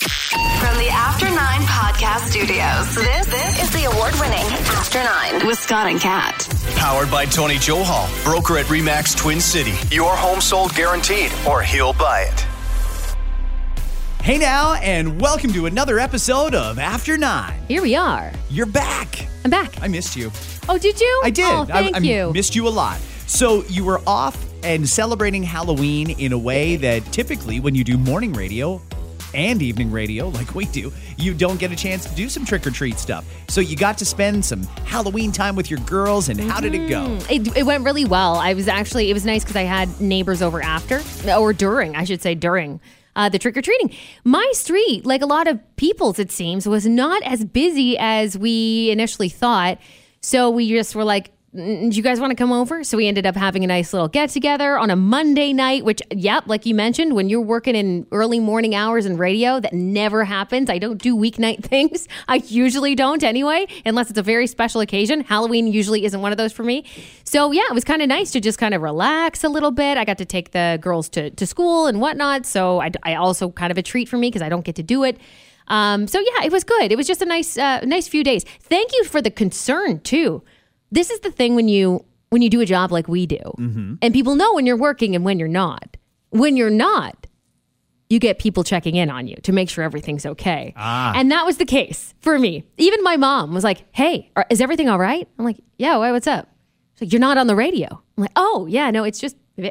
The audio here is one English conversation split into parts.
From the After Nine podcast studios, this is the award-winning After Nine with Scott and Kat. Powered by Tony Johal, broker at REMAX Twin City. Your home sold guaranteed, or he'll buy it. Hey now, and welcome to another episode of After Nine. Here we are. You're back. I'm back. I missed you. Oh, did you? I did. Oh, thank you. I missed you a lot. So you were off and celebrating Halloween in a way that typically when you do morning radio and evening radio like we do, you don't get a chance to do some trick-or-treat stuff. So you got to spend some Halloween time with your girls, and how did it go? It went really well. It was nice because I had neighbors over during the trick-or-treating. My street, like a lot of people's it seems, was not as busy as we initially thought. So we just were like, do you guys want to come over? So we ended up having a nice little get-together on a Monday night, which, like you mentioned, when you're working in early morning hours in radio, that never happens. I don't do weeknight things. I usually don't anyway, unless it's a very special occasion. Halloween usually isn't one of those for me. So, it was kind of nice to just kind of relax a little bit. I got to take the girls to school and whatnot, so I also kind of a treat for me because I don't get to do it. It was good. It was just a nice few days. Thank you for the concern, too. This is the thing when you do a job like we do, and people know when you're working and when you're not. When you're not, you get people checking in on you to make sure everything's okay. And that was the case for me. Even my mom was like, hey, is everything all right? I'm like, yeah, what's up? She's like, you're not on the radio. I'm like, oh, yeah, no, it's just you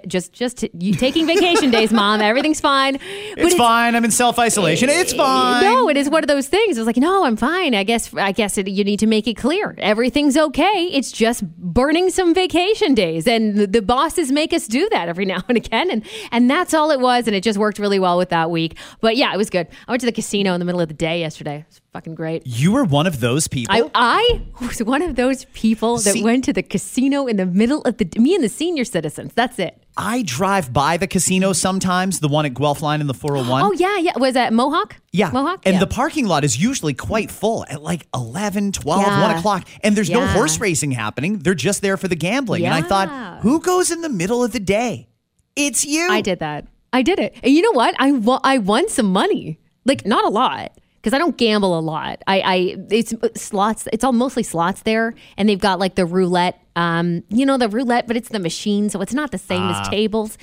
taking vacation days, Mom. Everything's fine. It's fine. I'm in self-isolation. It's fine. No, it is one of those things. It's like, no, I'm fine. I guess you need to make it clear. Everything's okay. It's just burning some vacation days. And the bosses make us do that every now and again. And that's all it was. And it just worked really well with that week. But yeah, it was good. I went to the casino in the middle of the day yesterday. Fucking great. You were one of those people? I was one of those people that went to the casino in the middle of the... Me and the senior citizens. That's it. I drive by the casino sometimes, the one at Guelph Line in the 401. Oh, yeah, yeah. Was that Mohawk? Yeah. Mohawk? And the parking lot is usually quite full at like 11, 12, 1 o'clock. And there's no horse racing happening. They're just there for the gambling. Yeah. And I thought, who goes in the middle of the day? It's you. I did that. I did it. And you know what? I won some money. Like, not a lot. Because I don't gamble a lot. It's slots. It's all mostly slots there. And they've got like the roulette, but it's the machine. So it's not the same as tables.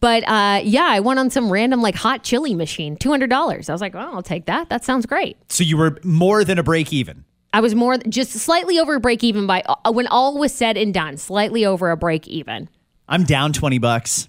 But I won on some random like hot chili machine, $200. I was like, well, I'll take that. That sounds great. So you were more than a break even. I was just slightly over a break even by when all was said and done, slightly over a break even. I'm down $20.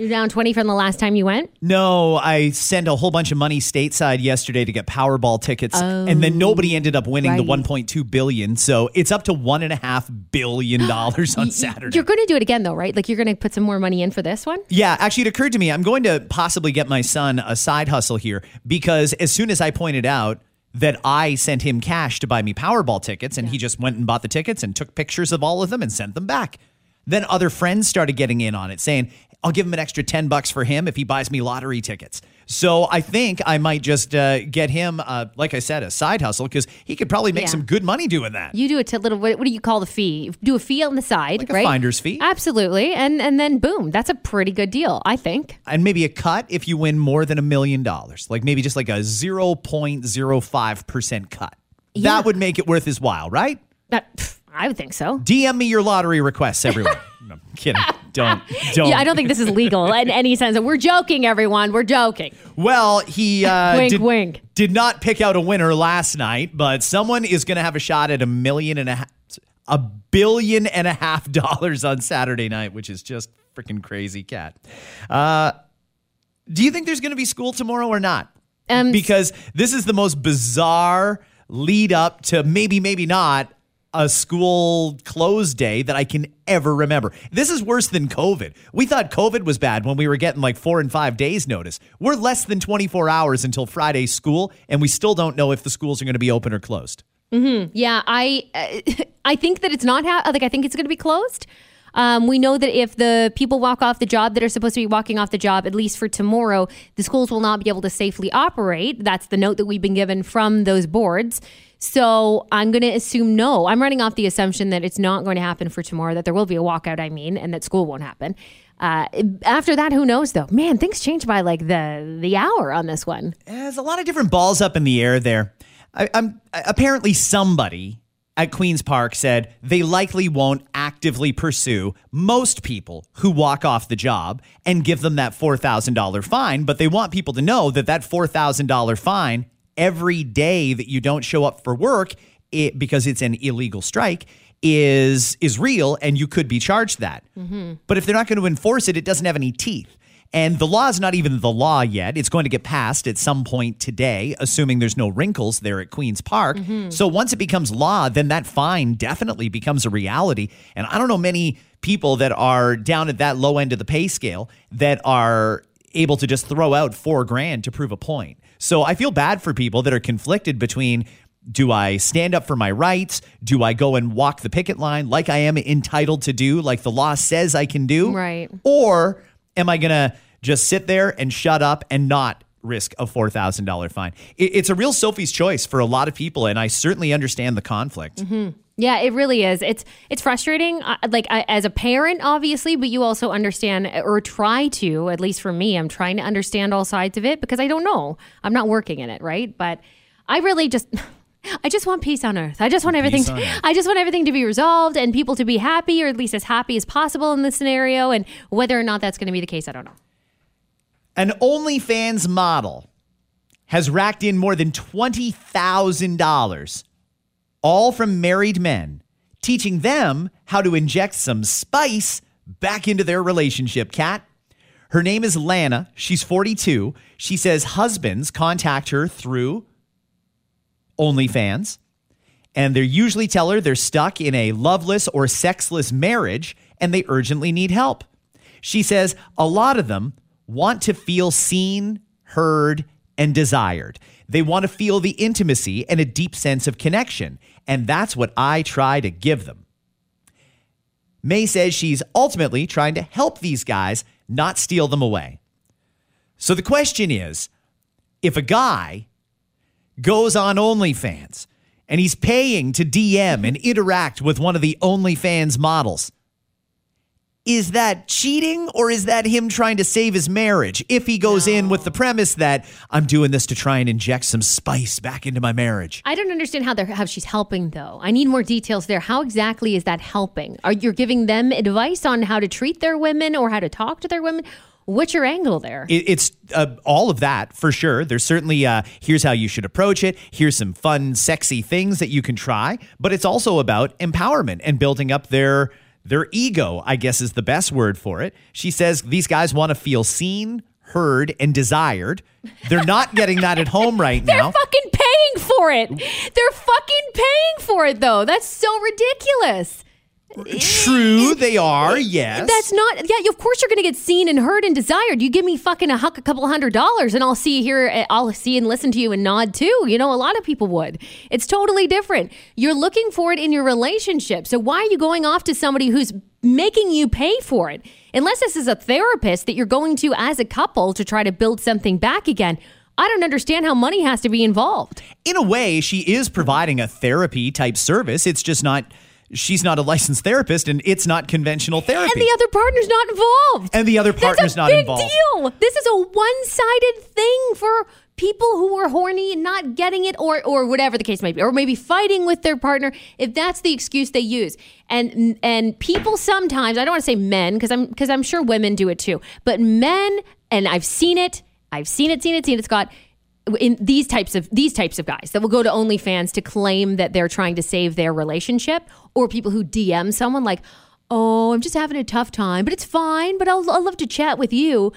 You're down 20 from the last time you went? No, I sent a whole bunch of money stateside yesterday to get Powerball tickets, and then nobody ended up winning the $1.2 billion. So it's up to $1.5 billion on Saturday. You're going to do it again, though, right? Like, you're going to put some more money in for this one? Yeah, actually, it occurred to me, I'm going to possibly get my son a side hustle here, because as soon as I pointed out that I sent him cash to buy me Powerball tickets, and he just went and bought the tickets and took pictures of all of them and sent them back. Then other friends started getting in on it, saying, I'll give him an extra $10 for him if he buys me lottery tickets. So I think I might just get him, like I said, a side hustle, because he could probably make some good money doing that. You do a little, what do you call the fee? Do a fee on the side, like right? A finder's fee. Absolutely. And then boom, that's a pretty good deal, I think. And maybe a cut if you win more than $1 million, like maybe just like a 0.05% cut. Yeah. That would make it worth his while, right? I would think so. DM me your lottery requests, everyone. No, I'm kidding. Don't. Yeah, I don't think this is legal in any sense. We're joking, everyone. We're joking. Well, he wink, wink. Did not pick out a winner last night, but someone is going to have a shot at $1.5 billion on Saturday night, which is just freaking crazy, Kat. Do you think there's going to be school tomorrow or not? Because this is the most bizarre lead up to maybe not a school close day that I can ever remember. This is worse than COVID. We thought COVID was bad when we were getting like 4 and 5 days notice. We're less than 24 hours until Friday's school, and we still don't know if the schools are going to be open or closed. Mm-hmm. Yeah, I think that it's not I think it's going to be closed. We know that if the people walk off the job that are supposed to be walking off the job, at least for tomorrow, the schools will not be able to safely operate. That's the note that we've been given from those boards. So I'm going to assume no. I'm running off the assumption that it's not going to happen for tomorrow, that there will be a walkout, and that school won't happen. After that, who knows, though? Man, things change by like the hour on this one. There's a lot of different balls up in the air there. I'm apparently somebody at Queen's Park said they likely won't actively pursue most people who walk off the job and give them that $4,000 fine, but they want people to know that that $4,000 fine every day that you don't show up for work, because it's an illegal strike, is real, and you could be charged that. Mm-hmm. But if they're not going to enforce it, it doesn't have any teeth. And the law is not even the law yet. It's going to get passed at some point today, assuming there's no wrinkles there at Queen's Park. Mm-hmm. So once it becomes law, then that fine definitely becomes a reality. And I don't know many people that are down at that low end of the pay scale that are able to just throw out $4,000 to prove a point. So I feel bad for people that are conflicted between, do I stand up for my rights? Do I go and walk the picket line like I am entitled to do, like the law says I can do? Right. Or am I going to just sit there and shut up and not risk a $4,000 fine? It's a real Sophie's choice for a lot of people, and I certainly understand the conflict. Mm-hmm. Yeah, it really is. It's frustrating, as a parent, obviously, but you also understand, or try to, at least for me, I'm trying to understand all sides of it because I don't know. I'm not working in it, right? But I really just... I just want peace on earth. I just want everything to be resolved and people to be happy, or at least as happy as possible in this scenario. And whether or not that's going to be the case, I don't know. An OnlyFans model has racked in more than $20,000, all from married men, teaching them how to inject some spice back into their relationship. Kat, her name is Lana. She's 42. She says husbands contact her through OnlyFans, and they usually tell her they're stuck in a loveless or sexless marriage and they urgently need help. She says a lot of them want to feel seen, heard, and desired. They want to feel the intimacy and a deep sense of connection, and that's what I try to give them. May says she's ultimately trying to help these guys, not steal them away. So the question is, if a guy goes on OnlyFans and he's paying to DM and interact with one of the OnlyFans models, is that cheating, or is that him trying to save his marriage if he goes in with the premise that I'm doing this to try and inject some spice back into my marriage? I don't understand how she's helping, though. I need more details there. How exactly is that helping? Are you giving them advice on how to treat their women or how to talk to their women? What's your angle there? It's all of that, for sure. There's certainly, here's how you should approach it. Here's some fun, sexy things that you can try. But it's also about empowerment and building up their ego, I guess is the best word for it. She says these guys want to feel seen, heard, and desired. They're not getting that at home right now. They're fucking paying for it. They're fucking paying for it, though. That's so ridiculous. True, they are, yes. That's not, yeah, of course you're going to get seen and heard and desired. You give me fucking a couple $100 and I'll see you here, I'll see and listen to you and nod too. You know, a lot of people would. It's totally different. You're looking for it in your relationship. So why are you going off to somebody who's making you pay for it? Unless this is a therapist that you're going to as a couple to try to build something back again. I don't understand how money has to be involved. In a way, she is providing a therapy type service. It's just not... She's not a licensed therapist, and it's not conventional therapy. And the other partner's not involved. That's a big deal. This is a one-sided thing for people who are horny and not getting it, or whatever the case may be, or maybe fighting with their partner, if that's the excuse they use. And people sometimes, I don't want to say men, because I'm sure women do it too, but men, and I've seen it, Scott, in these types of guys that will go to OnlyFans to claim that they're trying to save their relationship, or people who DM someone like, oh, I'm just having a tough time, but it's fine, but I'll love to chat with you.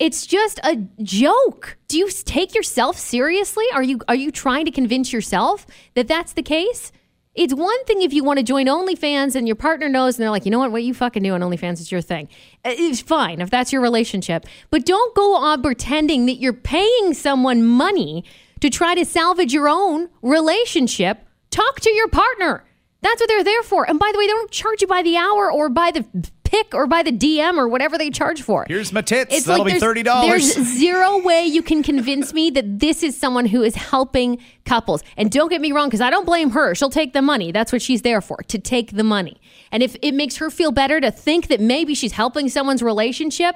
It's just a joke. Do you take yourself seriously? Are you trying to convince yourself that that's the case? It's one thing if you want to join OnlyFans and your partner knows and they're like, you know what you fucking do on OnlyFans is your thing. It's fine if that's your relationship. But don't go on pretending that you're paying someone money to try to salvage your own relationship. Talk to your partner. That's what they're there for. And by the way, they don't charge you by the hour or by the pick or by the DM or whatever they charge for. Here's my tits. It's That'll be $30. There's zero way you can convince me that this is someone who is helping couples. And don't get me wrong, because I don't blame her. She'll take the money. That's what she's there for, to take the money. And if it makes her feel better to think that maybe she's helping someone's relationship,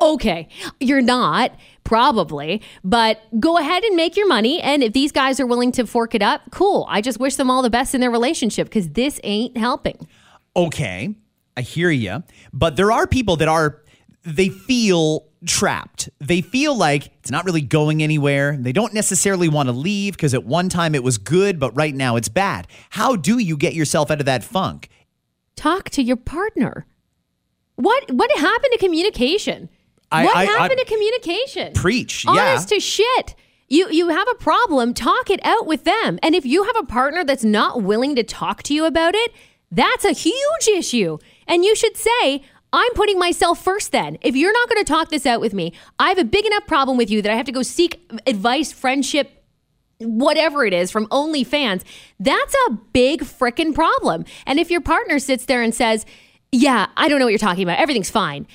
okay, you're not, probably, but go ahead and make your money. And if these guys are willing to fork it up, cool. I just wish them all the best in their relationship, because this ain't helping. Okay, I hear you. But there are people that are, they feel trapped. They feel like it's not really going anywhere. They don't necessarily want to leave because at one time it was good, but right now it's bad. How do you get yourself out of that funk? Talk to your partner. What happened to communication? What happened to communication? Preach, yeah. Honest to shit. You have a problem, talk it out with them. And if you have a partner that's not willing to talk to you about it, that's a huge issue. And you should say, I'm putting myself first then. If you're not going to talk this out with me, I have a big enough problem with you that I have to go seek advice, friendship, whatever it is from OnlyFans. That's a big frickin' problem. And if your partner sits there and says, yeah, I don't know what you're talking about, everything's fine,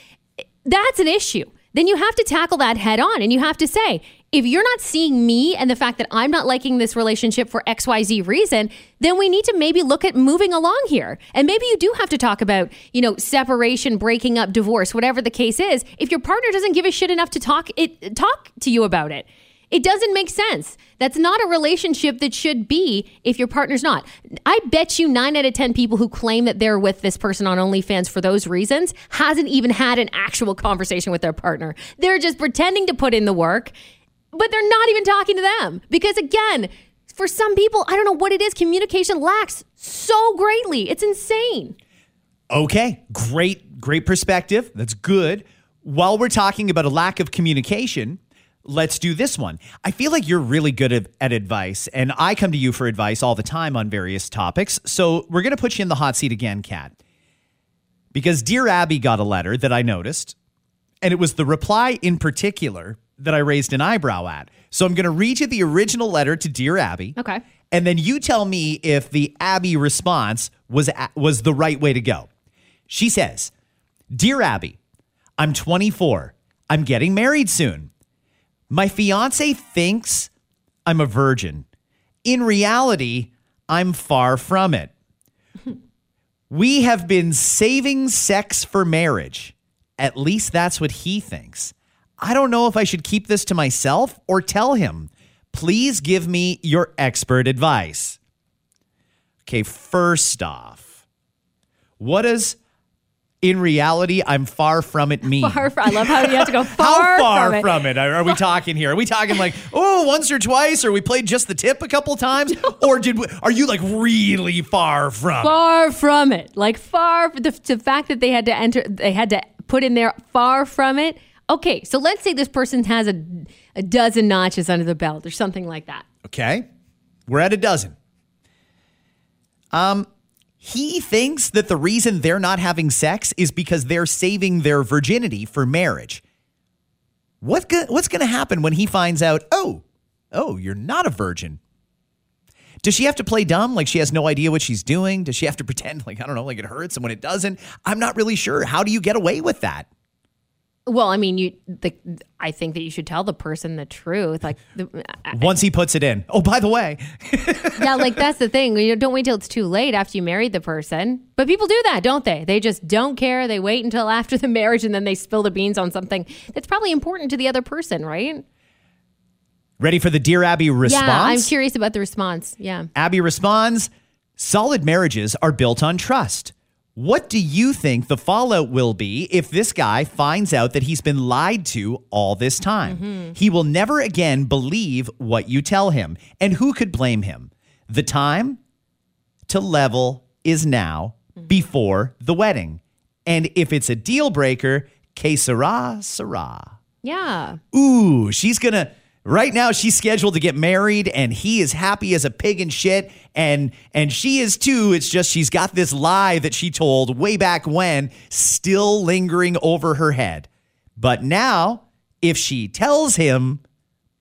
that's an issue. Then you have to tackle that head on, and you have to say, if you're not seeing me and the fact that I'm not liking this relationship for XYZ reason, then we need to maybe look at moving along here. And maybe you do have to talk about, separation, breaking up, divorce, whatever the case is. If your partner doesn't give a shit enough to talk to you about it, it doesn't make sense. That's not a relationship that should be if your partner's not. I bet you 9 out of 10 people who claim that they're with this person on OnlyFans for those reasons hasn't even had an actual conversation with their partner. They're just pretending to put in the work, but they're not even talking to them. Because again, for some people, I don't know what it is, communication lacks so greatly. It's insane. Okay, great perspective. That's good. While we're talking about a lack of communication, let's do this one. I feel like you're really good at advice, and I come to you for advice all the time on various topics. So we're going to put you in the hot seat again, Kat, because Dear Abby got a letter that I noticed, and it was the reply in particular that I raised an eyebrow at. So I'm going to read you the original letter to Dear Abby. Okay. And then you tell me if the Abby response was the right way to go. She says, Dear Abby, I'm 24. I'm getting married soon. My fiance thinks I'm a virgin. In reality, I'm far from it. We have been saving sex for marriage. At least that's what he thinks. I don't know if I should keep this to myself or tell him. Please give me your expert advice. Okay, first off, what does in reality, I'm far from it mean? I love how you have to go far from it. How far from it are we talking here? Are we talking like, once or twice, or we played just the tip a couple times? Or are you like really far from it? Far from it. Like far, the fact that they had to put in there far from it. Okay, so let's say this person has a dozen notches under the belt or something like that. Okay, we're at a dozen. He thinks that the reason they're not having sex is because they're saving their virginity for marriage. What's going to happen when he finds out, oh, you're not a virgin? Does she have to play dumb? Like she has no idea what she's doing? Does she have to pretend like, I don't know, like it hurts and when it doesn't? I'm not really sure. How do you get away with that? Well, I mean, I think that you should tell the person the truth. Like, once he puts it in. Oh, by the way. Yeah, like that's the thing. Don't wait till it's too late after you married the person. But people do that, don't they? They just don't care. They wait until after the marriage and then they spill the beans on something that's probably important to the other person, right? Ready for the Dear Abby response? Yeah, I'm curious about the response. Yeah. Abby responds, solid marriages are built on trust. What do you think the fallout will be if this guy finds out that he's been lied to all this time? Mm-hmm. He will never again believe what you tell him. And who could blame him? The time to level is now, before the wedding. And if it's a deal breaker, que sera, sera. Yeah. Ooh, she's going to Right now, she's scheduled to get married, and he is happy as a pig and shit, and she is too. It's just she's got this lie that she told way back when still lingering over her head. But now, if she tells him,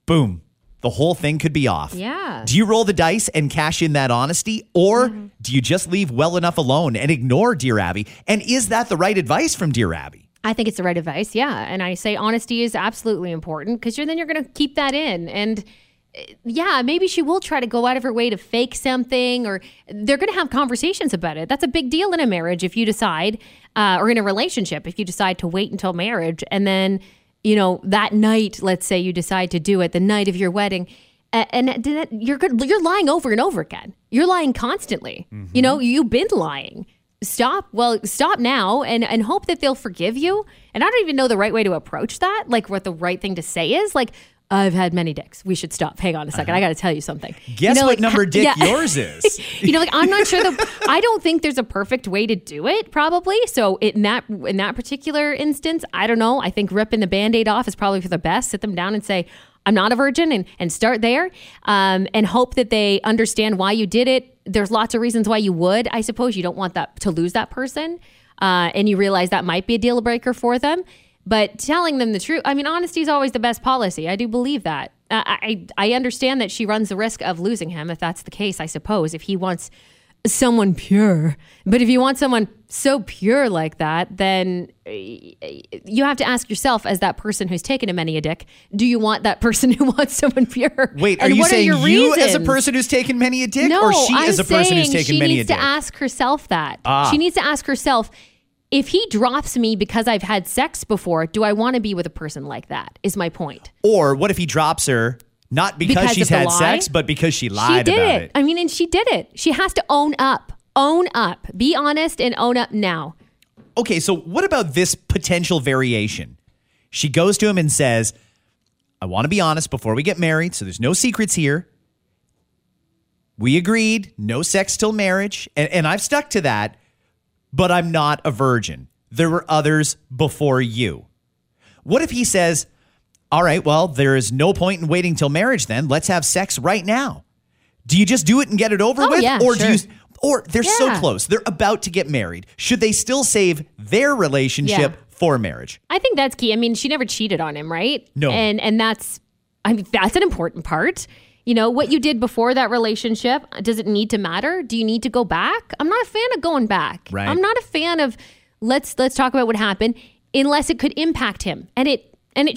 boom, the whole thing could be off. Yeah. Do you roll the dice and cash in that honesty, or do you just leave well enough alone and ignore Dear Abby? And is that the right advice from Dear Abby? I think it's the right advice, yeah. And I say honesty is absolutely important because then you're going to keep that in. And yeah, maybe she will try to go out of her way to fake something, or they're going to have conversations about it. That's a big deal in a marriage if you decide, or in a relationship, if you decide to wait until marriage. And then, you know, that night, let's say you decide to do it, the night of your wedding. And you're lying over and over again. You're lying constantly. Mm-hmm. You know, you've been lying. Stop now and hope that they'll forgive you. And I don't even know the right way to approach that, like what the right thing to say is. Like, I've had many dicks. We should stop. Hang on a second. I got to tell you something. Guess what number dick yours is. I'm not sure. I don't think there's a perfect way to do it, probably. So in that particular instance, I don't know. I think ripping the Band-Aid off is probably for the best. Sit them down and say, I'm not a virgin, and start there, and hope that they understand why you did it. There's lots of reasons why you would, I suppose. You don't want that to lose that person, and you realize that might be a deal breaker for them. But telling them the truth, I mean, honesty is always the best policy. I do believe that. I understand that she runs the risk of losing him, if that's the case, I suppose, if he wants someone pure. But if you want someone so pure like that, then you have to ask yourself, as that person who's taken a many a dick, do you want that person who wants someone pure? Wait, are you saying you as a person who's taken many a dick, or she as a person who's taken many a dick? She needs to ask herself that. She needs to ask herself, if he drops me because I've had sex before, do I want to be with a person like that, is my point. Or what if he drops her? Not because she's had sex, but because she lied about it. I mean, and she did it. She has to own up. Own up. Be honest and own up now. Okay, so what about this potential variation? She goes to him and says, I want to be honest before we get married, so there's no secrets here. We agreed, no sex till marriage, and I've stuck to that, but I'm not a virgin. There were others before you. What if he says, all right, well, there is no point in waiting till marriage then. Let's have sex right now. Do you just do it and get it over with? Yeah, or sure. They're so close. They're about to get married. Should they still save their relationship for marriage? I think that's key. I mean, she never cheated on him, right? No. And that's an important part. You know, what you did before that relationship, does it need to matter? Do you need to go back? I'm not a fan of going back. Right. I'm not a fan of let's talk about what happened unless it could impact him. And it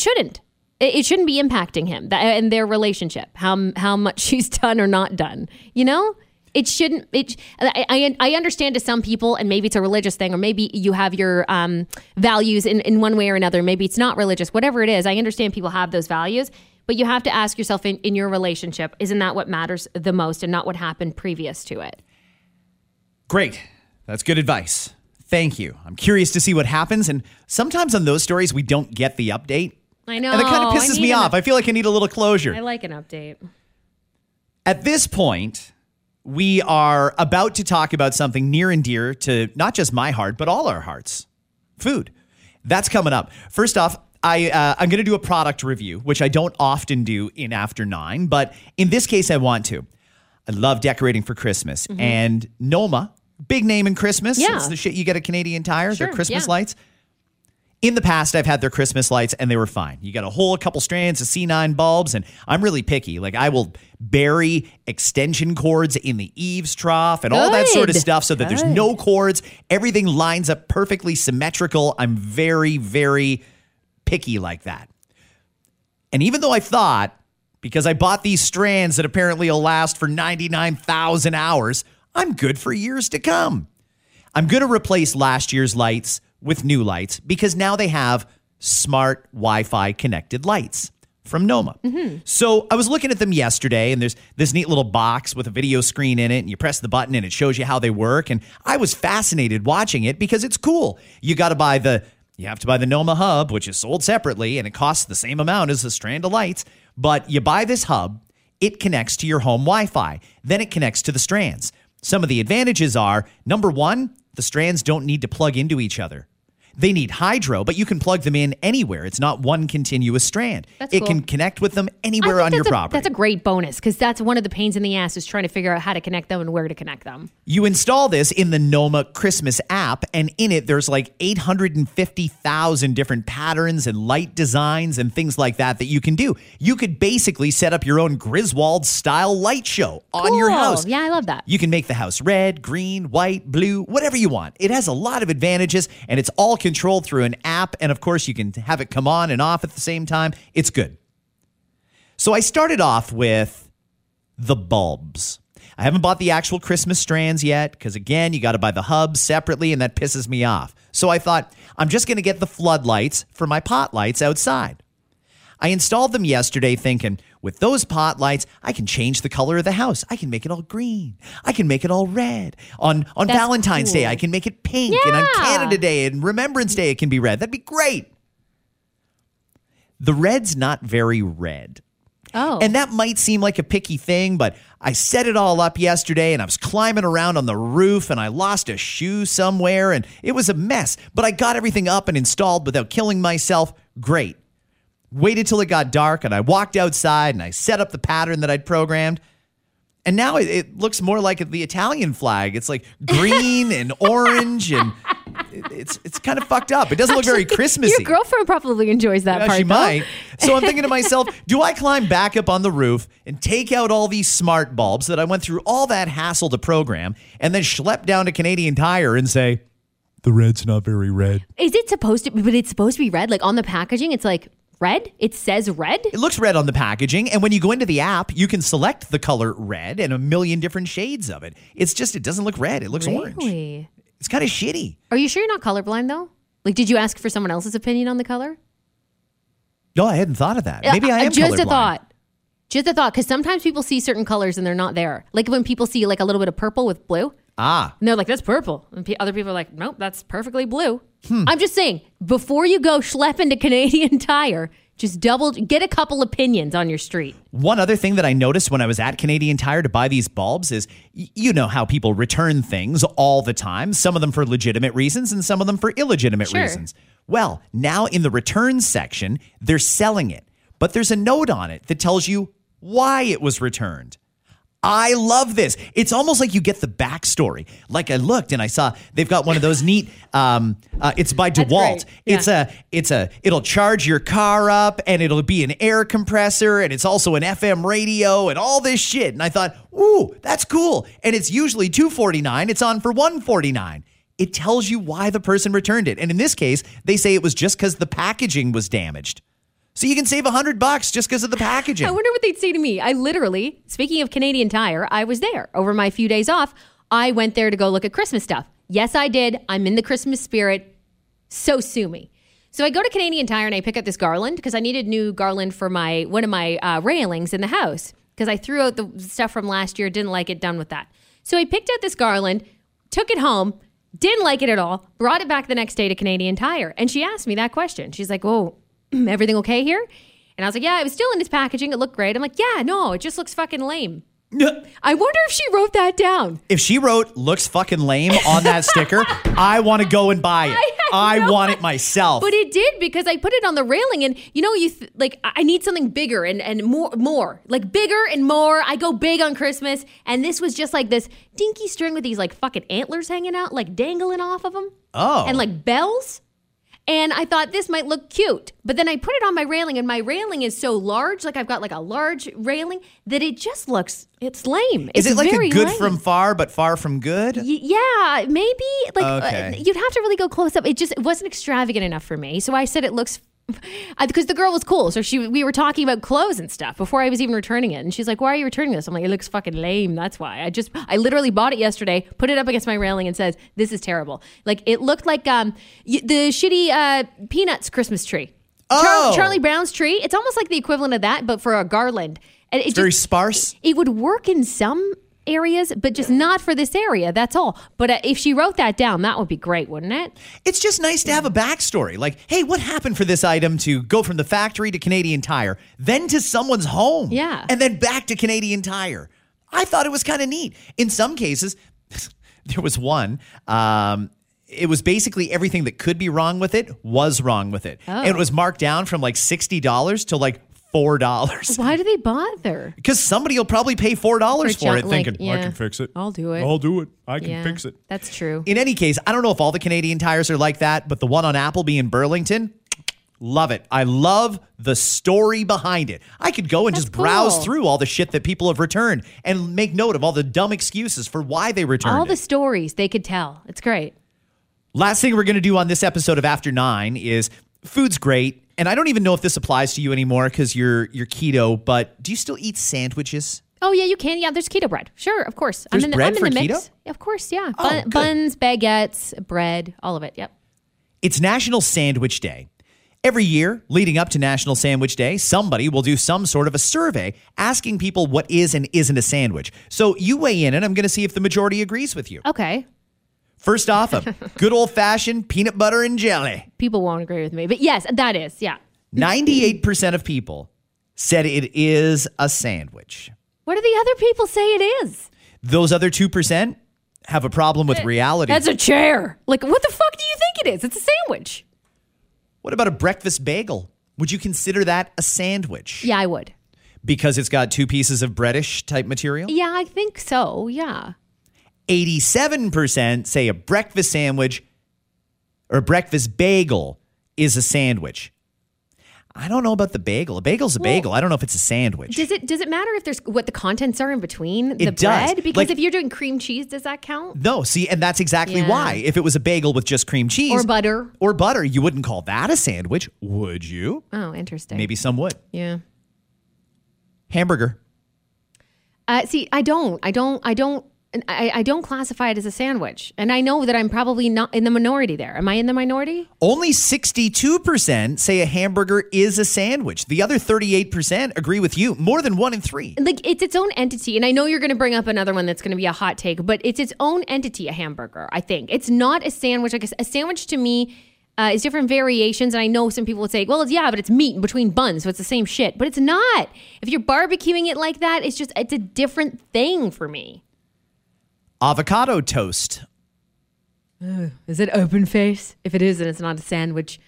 shouldn't. It shouldn't be impacting him and their relationship, how much she's done or not done. You know, it shouldn't. I understand to some people, and maybe it's a religious thing, or maybe you have your values in one way or another. Maybe it's not religious, whatever it is. I understand people have those values, but you have to ask yourself in your relationship, isn't that what matters the most and not what happened previous to it? Great. That's good advice. Thank you. I'm curious to see what happens. And sometimes on those stories, we don't get the update. I know. And it kind of pisses me off. I feel like I need a little closure. I like an update. At this point, we are about to talk about something near and dear to not just my heart, but all our hearts. Food. That's coming up. First off, I'm going to do a product review, which I don't often do in After Nine, but in this case, I want to. I love decorating for Christmas. Mm-hmm. And Noma, big name in Christmas. Yeah. It's the shit you get at Canadian Tire, sure, their Christmas lights. In the past, I've had their Christmas lights, and they were fine. You got a whole couple strands of C9 bulbs, and I'm really picky. Like, I will bury extension cords in the eaves trough and all that sort of stuff so that there's no cords. Everything lines up perfectly symmetrical. I'm very, very picky like that. And even though I thought, because I bought these strands that apparently will last for 99,000 hours, I'm good for years to come. I'm going to replace last year's lights with new lights, because now they have smart Wi-Fi connected lights from Noma. Mm-hmm. So I was looking at them yesterday, and there's this neat little box with a video screen in it, and you press the button and it shows you how they work. And I was fascinated watching it because it's cool. You have to buy the Noma hub, which is sold separately, and it costs the same amount as a strand of lights. But you buy this hub, it connects to your home Wi-Fi. Then it connects to the strands. Some of the advantages are, number one, the strands don't need to plug into each other. They need hydro, but you can plug them in anywhere. It's not one continuous strand. It can connect with them anywhere on your property. That's a great bonus, because that's one of the pains in the ass is trying to figure out how to connect them and where to connect them. You install this in the Noma Christmas app, and in it, there's like 850,000 different patterns and light designs and things like that that you can do. You could basically set up your own Griswold-style light show on your house. Yeah, I love that. You can make the house red, green, white, blue, whatever you want. It has a lot of advantages, and it's all controlled through an app. And of course, you can have it come on and off at the same time. It's good. So I started off with the bulbs. I haven't bought the actual Christmas strands yet because, again, you got to buy the hubs separately, and that pisses me off. So I thought, I'm just going to get the floodlights for my pot lights outside. I installed them yesterday thinking, with those pot lights, I can change the color of the house. I can make it all green. I can make it all red. On Valentine's Day, I can make it pink. Yeah. And on Canada Day and Remembrance Day, it can be red. That'd be great. The red's not very red. Oh. And that might seem like a picky thing, but I set it all up yesterday and I was climbing around on the roof and I lost a shoe somewhere and it was a mess. But I got everything up and installed without killing myself. Great. Waited till it got dark and I walked outside and I set up the pattern that I'd programmed. And now it looks more like the Italian flag. It's like green and orange and it's kind of fucked up. It doesn't look very Christmassy. Your girlfriend probably enjoys that part. She might. So I'm thinking to myself, do I climb back up on the roof and take out all these smart bulbs that I went through all that hassle to program and then schlep down to Canadian Tire and say, the red's not very red. Is it supposed to be? But it's supposed to be red. Like on the packaging, it's like, red? It says red? It looks red on the packaging. And when you go into the app, you can select the color red and a million different shades of it. It's just, it doesn't look red. It looks orange. It's kind of shitty. Are you sure you're not colorblind, though? Like, did you ask for someone else's opinion on the color? No, I hadn't thought of that. Maybe I am just colorblind. Just a thought. Because sometimes people see certain colors and they're not there. Like when people see like a little bit of purple with blue. Ah. And they're like, that's purple. And other people are like, nope, that's perfectly blue. I'm just saying, before you go schlepping to Canadian Tire, just get a couple opinions on your street. One other thing that I noticed when I was at Canadian Tire to buy these bulbs is, you know how people return things all the time, some of them for legitimate reasons and some of them for illegitimate reasons. Well, now in the return section, they're selling it, but there's a note on it that tells you why it was returned. I love this. It's almost like you get the backstory. Like I looked and I saw they've got one of those neat. It's by DeWalt. Yeah. It'll charge your car up and it'll be an air compressor and it's also an FM radio and all this shit. And I thought, ooh, that's cool. And it's usually $249. It's on for $149. It tells you why the person returned it. And in this case, they say it was just because the packaging was damaged. So you can save $100 just because of the packaging. I wonder what they'd say to me. I literally, speaking of Canadian Tire, I was there over my few days off. I went there to go look at Christmas stuff. Yes, I did. I'm in the Christmas spirit. So sue me. So I go to Canadian Tire and I pick up this garland because I needed new garland for one of my railings in the house because I threw out the stuff from last year. Didn't like it. Done with that. So I picked out this garland, took it home, didn't like it at all, brought it back the next day to Canadian Tire. And she asked me that question. She's like, whoa. Everything okay here? And I was like, yeah, it was still in its packaging. It looked great. I'm like, yeah, no, it just looks fucking lame. I wonder if she wrote that down. If she wrote looks fucking lame on that sticker, I want to go and buy it. I want it myself. But it did because I put it on the railing and, you know, I need something bigger and more. Like bigger and more. I go big on Christmas. And this was just like this dinky string with these like fucking antlers hanging out, like dangling off of them. Oh. And like bells. And I thought this might look cute, but then I put it on my railing and my railing is so large, like I've got like a large railing that it just looks, it's lame. Is it like a good lame. From far, but far from good? Yeah, maybe. Like okay. You'd have to really go close up. It wasn't extravagant enough for me. So I said it looks, because the girl was cool. So we were talking about clothes and stuff before I was even returning it. And she's like, why are you returning this? I'm like, it looks fucking lame. That's why. I literally bought it yesterday, put it up against my railing and says, this is terrible. Like it looked like the shitty Peanuts Christmas tree. Oh. Charlie Brown's tree. It's almost like the equivalent of that, but for a garland. And it's very sparse. It would work in some areas, but just not for this area. That's all. But if she wrote that down, that would be great, wouldn't it? It's just nice to have a backstory. Like, hey, what happened for this item to go from the factory to Canadian Tire, then to someone's home, and then back to Canadian Tire? I thought it was kind of neat. In some cases, there was one. it was basically everything that could be wrong with it was wrong with it. Oh. And it was marked down from like $60 to like $4. Why do they bother? Because somebody will probably pay $4 for it, like, thinking, yeah, I can fix it. I'll do it. I can fix it. That's true. In any case, I don't know if all the Canadian Tires are like that, but the one on Applebee in Burlington, love it. I love the story behind it. I could go and browse through all the shit that people have returned and make note of all the dumb excuses for why they returned it. The stories they could tell. It's great. Last thing we're going to do on this episode of After Nine is food's great. And I don't even know if this applies to you anymore because you're keto, but do you still eat sandwiches? Oh, yeah, you can. Yeah, there's keto bread. Sure, of course. There's I'm in the mix. Keto? Of course, yeah. Oh, buns, baguettes, bread, all of it, yep. It's National Sandwich Day. Every year, leading up to National Sandwich Day, somebody will do some sort of a survey asking people what is and isn't a sandwich. So you weigh in, and I'm going to see if the majority agrees with you. Okay. First off, a good old-fashioned peanut butter and jelly. People won't agree with me, but yes, that is, yeah. 98% of people said it is a sandwich. What do the other people say it is? Those other 2% have a problem with reality. That's a chair. Like, what the fuck do you think it is? It's a sandwich. What about a breakfast bagel? Would you consider that a sandwich? Yeah, I would. Because it's got two pieces of breadish type material? Yeah, I think so. Yeah. 87% say a breakfast sandwich or a breakfast bagel is a sandwich. I don't know about the bagel. A bagel's a bagel. I don't know if it's a sandwich. Does it matter if there's what the contents are in between the bread? Because if you're doing cream cheese, does that count? No. See, and that's exactly why. If it was a bagel with just cream cheese. Or butter. You wouldn't call that a sandwich, would you? Oh, interesting. Maybe some would. Yeah. Hamburger. I don't classify it as a sandwich. And I know that I'm probably not in the minority there. Am I in the minority? Only 62% say a hamburger is a sandwich. The other 38% agree with you. More than 1 in 3. Like, it's its own entity. And I know you're going to bring up another one that's going to be a hot take, but it's its own entity, a hamburger, I think. It's not a sandwich. Like a sandwich to me is different variations. And I know some people would say, well, yeah, but it's meat in between buns, so it's the same shit. But it's not. If you're barbecuing it like that, it's a different thing for me. Avocado toast. Ugh. Is it open face? If it is, then it's not a sandwich.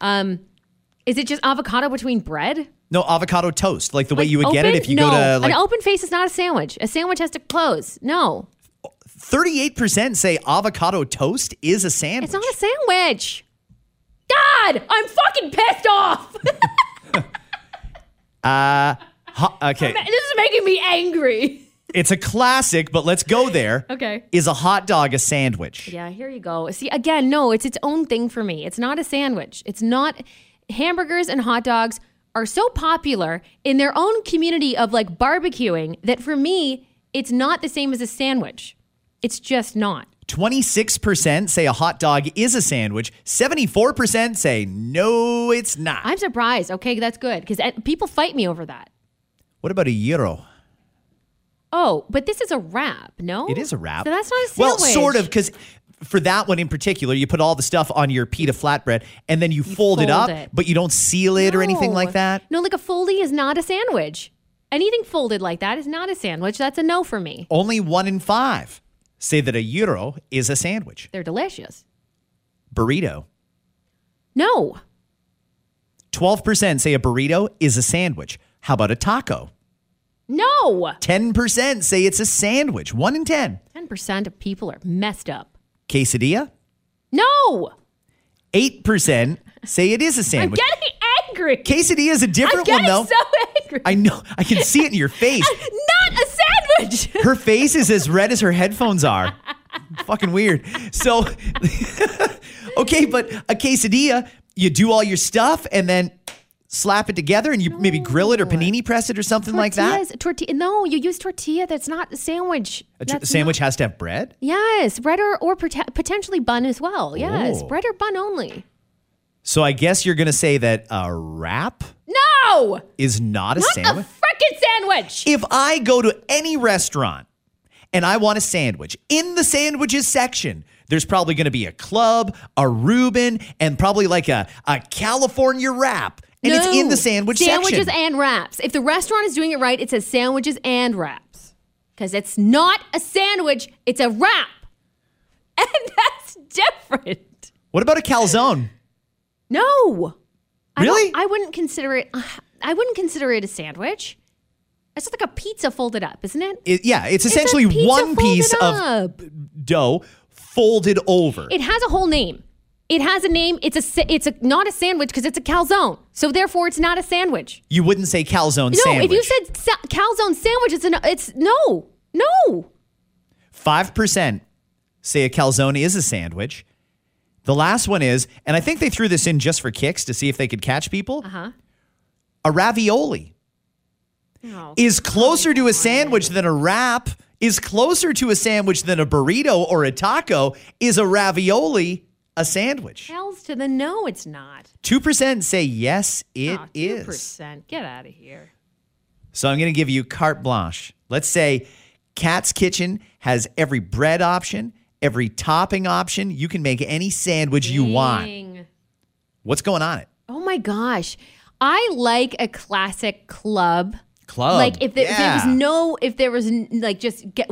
Is it just avocado between bread? No, avocado toast. Like the way you would get it if you go to... An open face is not a sandwich. A sandwich has to close. No. 38% say avocado toast is a sandwich. It's not a sandwich. God, I'm fucking pissed off. Okay. This is making me angry. It's a classic, but let's go there. Okay. Is a hot dog a sandwich? Yeah, here you go. See, again, no, it's its own thing for me. It's not a sandwich. It's not. Hamburgers and hot dogs are so popular in their own community of like barbecuing that for me, it's not the same as a sandwich. It's just not. 26% say a hot dog is a sandwich. 74% say no, it's not. I'm surprised. Okay, that's good because people fight me over that. What about a gyro? Oh, but this is a wrap, no? It is a wrap. So that's not a sandwich. Well, sort of, because for that one in particular, you put all the stuff on your pita flatbread, and then you fold it up, but you don't seal it or anything like that? No, like a foldy is not a sandwich. Anything folded like that is not a sandwich. That's a no for me. Only 1 in 5 say that a gyro is a sandwich. They're delicious. Burrito. No. 12% say a burrito is a sandwich. How about a taco? No. 10% say it's a sandwich. 1 in 10. 10% of people are messed up. Quesadilla? No. 8% say it is a sandwich. I'm getting angry. Quesadilla is a different one, though. I'm getting so angry. I know. I can see it in your face. Not a sandwich. Her face is as red as her headphones are. Fucking weird. So, okay, but a quesadilla, you do all your stuff and then... slap it together and you maybe grill it or panini press it or something like that? No, you use tortilla. That's not a sandwich. A sandwich has to have bread? Yes, bread or potentially bun as well. Yes, bread or bun only. So I guess you're going to say that a wrap is not a sandwich? Not a freaking sandwich! If I go to any restaurant and I want a sandwich, in the sandwiches section, there's probably going to be a club, a Reuben, and probably like a California wrap. And it's in the sandwiches section. Sandwiches and wraps. If the restaurant is doing it right, it says sandwiches and wraps. Because it's not a sandwich, it's a wrap. And that's different. What about a calzone? No. Really? I wouldn't consider it. I wouldn't consider it a sandwich. It's like a pizza folded up, isn't it? Yeah, it's essentially one piece of dough folded over. It has a whole name. It has a name. It's not a sandwich because it's a calzone. So therefore, it's not a sandwich. You wouldn't say calzone sandwich. No, if you said calzone sandwich, it's no. 5% say a calzone is a sandwich. The last one is, and I think they threw this in just for kicks to see if they could catch people. Uh-huh. A ravioli. Oh, is closer to a sandwich than a wrap, is closer to a sandwich than a burrito or a taco. Is a ravioli a sandwich? Hells to the no, it's not. 2% say yes, it is. 2%, get out of here. So I'm going to give you carte blanche. Let's say Cat's Kitchen has every bread option, every topping option. You can make any sandwich you want. What's going on it? Oh my gosh. I like a classic club. Like if there was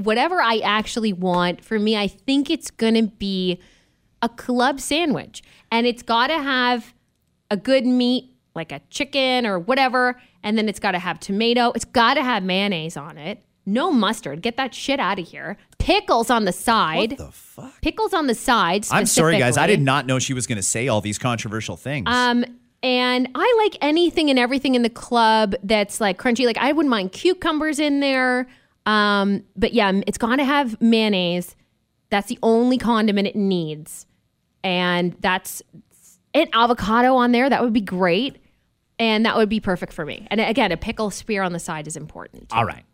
whatever I actually want, for me, I think it's going to be a club sandwich, and it's got to have a good meat, like a chicken or whatever. And then it's got to have tomato. It's got to have mayonnaise on it. No mustard. Get that shit out of here. Pickles on the side. What the fuck? Pickles on the side. I'm sorry, guys. I did not know she was going to say all these controversial things. And I like anything and everything in the club that's like crunchy. Like I wouldn't mind cucumbers in there. But yeah, it's got to have mayonnaise. That's the only condiment it needs. And that's an avocado on there. That would be great. And that would be perfect for me. And again, a pickle spear on the side is important. All right.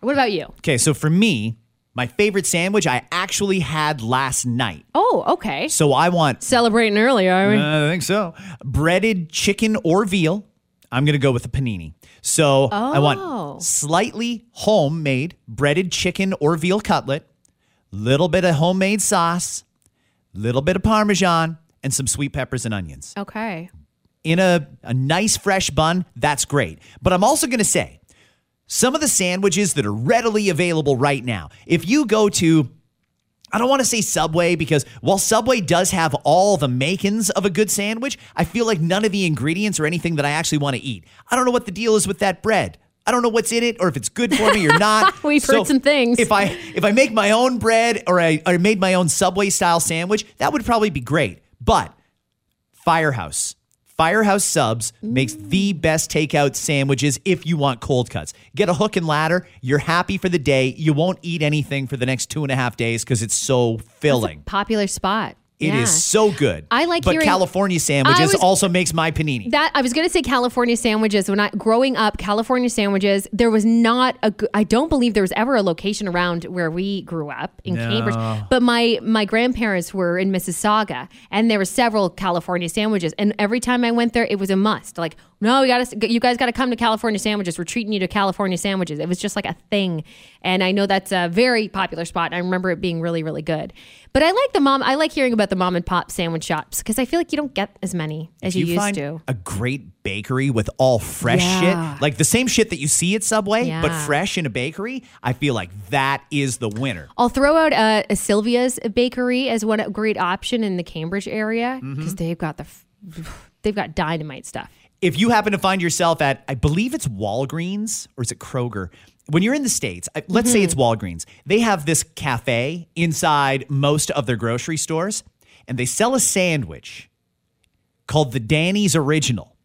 What about you? Okay, so for me, my favorite sandwich I actually had last night. Oh, okay. So I want... Celebrating early, are we? I think so. Breaded chicken or veal. I'm going to go with a panini. So I want slightly homemade breaded chicken or veal cutlet, little bit of homemade sauce, little bit of Parmesan, and some sweet peppers and onions. Okay. In a nice fresh bun, that's great. But I'm also going to say... Some of the sandwiches that are readily available right now. If you go to, I don't want to say Subway, because while Subway does have all the makings of a good sandwich, I feel like none of the ingredients are anything that I actually want to eat. I don't know what the deal is with that bread. I don't know what's in it or if it's good for me or not. We've heard some things. If I make my own bread or I made my own Subway-style sandwich, that would probably be great. But Firehouse Subs makes the best takeout sandwiches if you want cold cuts. Get a hook and ladder. You're happy for the day. You won't eat anything for the next 2.5 days because it's so filling. It's a popular spot. It is so good. I like but California Sandwiches also makes my panini. That I was going to say California Sandwiches. When I growing up, California Sandwiches, there was not a I don't believe there was ever a location around where we grew up in Cambridge. But my grandparents were in Mississauga, and there were several California Sandwiches. And every time I went there, it was a must. Like, no, you guys got to come to California Sandwiches. We're treating you to California Sandwiches. It was just like a thing. And I know that's a very popular spot. And I remember it being really, really good. But I like hearing about the mom and pop sandwich shops because I feel like you don't get as many as you used to. A great bakery with all fresh shit, like the same shit that you see at Subway, but fresh in a bakery. I feel like that is the winner. I'll throw out a Sylvia's Bakery as one great option in the Cambridge area because they've got dynamite stuff. If you happen to find yourself at, I believe it's Walgreens or is it Kroger? When you're in the States, let's say it's Walgreens. They have this cafe inside most of their grocery stores, and they sell a sandwich called the Danny's Original.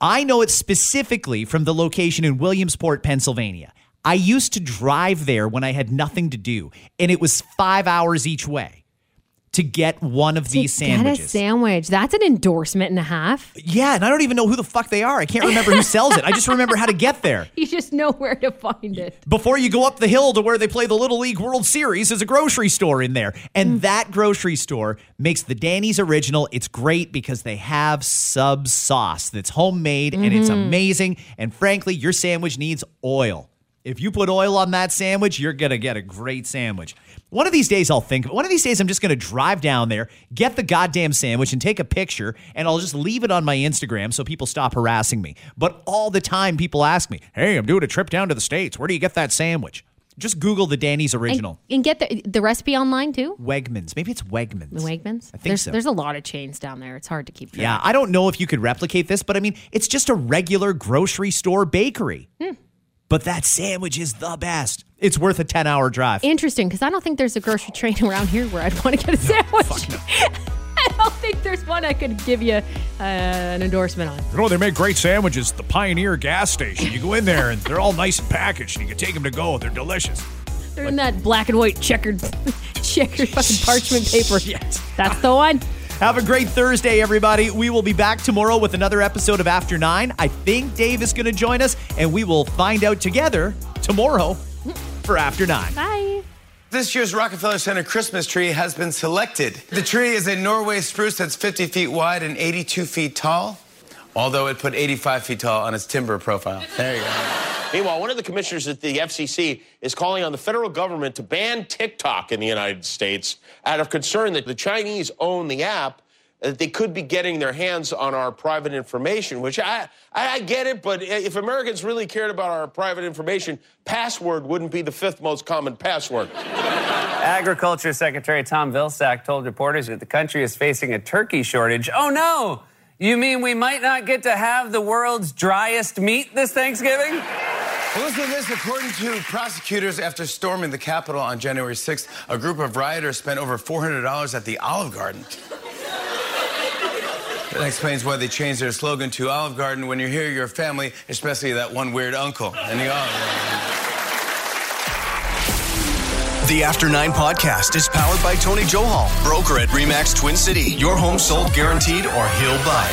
I know it specifically from the location in Williamsport, Pennsylvania. I used to drive there when I had nothing to do, and it was 5 hours each way to get one of these sandwiches. Get a sandwich. That's an endorsement and a half. Yeah, and I don't even know who the fuck they are. I can't remember who sells it. I just remember how to get there. You just know where to find it. Before you go up the hill to where they play the Little League World Series, there's a grocery store in there. And that grocery store makes the Danny's Original. It's great because they have sub sauce that's homemade and it's amazing. And frankly, your sandwich needs oil. If you put oil on that sandwich, you're going to get a great sandwich. One of these days one of these days I'm just going to drive down there, get the goddamn sandwich and take a picture, and I'll just leave it on my Instagram so people stop harassing me. But all the time people ask me, hey, I'm doing a trip down to the States. Where do you get that sandwich? Just Google the Danny's Original. And get the recipe online, too? Wegmans. Maybe it's Wegmans. Wegmans? I think so. There's a lot of chains down there. It's hard to keep track. Yeah, I don't know if you could replicate this, but I mean, it's just a regular grocery store bakery. But that sandwich is the best. It's worth a 10-hour drive. Interesting, because I don't think there's a grocery chain around here where I'd want to get a sandwich. Fuck no. I don't think there's one I could give you an endorsement on. You know, they make great sandwiches at the Pioneer Gas Station. You go in there, and they're all nice and packaged, and you can take them to go. They're delicious. They're like, in that black and white checkered fucking parchment paper. Yes. That's the one. Have a great Thursday, everybody. We will be back tomorrow with another episode of After Nine. I think Dave is going to join us, and we will find out together tomorrow for After Nine. Bye. This year's Rockefeller Center Christmas tree has been selected. The tree is a Norway spruce that's 50 feet wide and 82 feet tall, although it put 85 feet tall on its timber profile. There you go. Meanwhile, one of the commissioners at the FCC is calling on the federal government to ban TikTok in the United States out of concern that the Chinese own the app, that they could be getting their hands on our private information, which I get it, but if Americans really cared about our private information, password wouldn't be the fifth most common password. Agriculture Secretary Tom Vilsack told reporters that the country is facing a turkey shortage. Oh, no! You mean we might not get to have the world's driest meat this Thanksgiving? Well, listen to this. According to prosecutors, after storming the Capitol on January 6th, a group of rioters spent over $400 at the Olive Garden. That explains why they changed their slogan to Olive Garden, when you hear your family, especially that one weird uncle in the Olive Garden. The After Nine podcast is powered by Tony Johal, broker at REMAX Twin City. Your home sold guaranteed or he'll buy.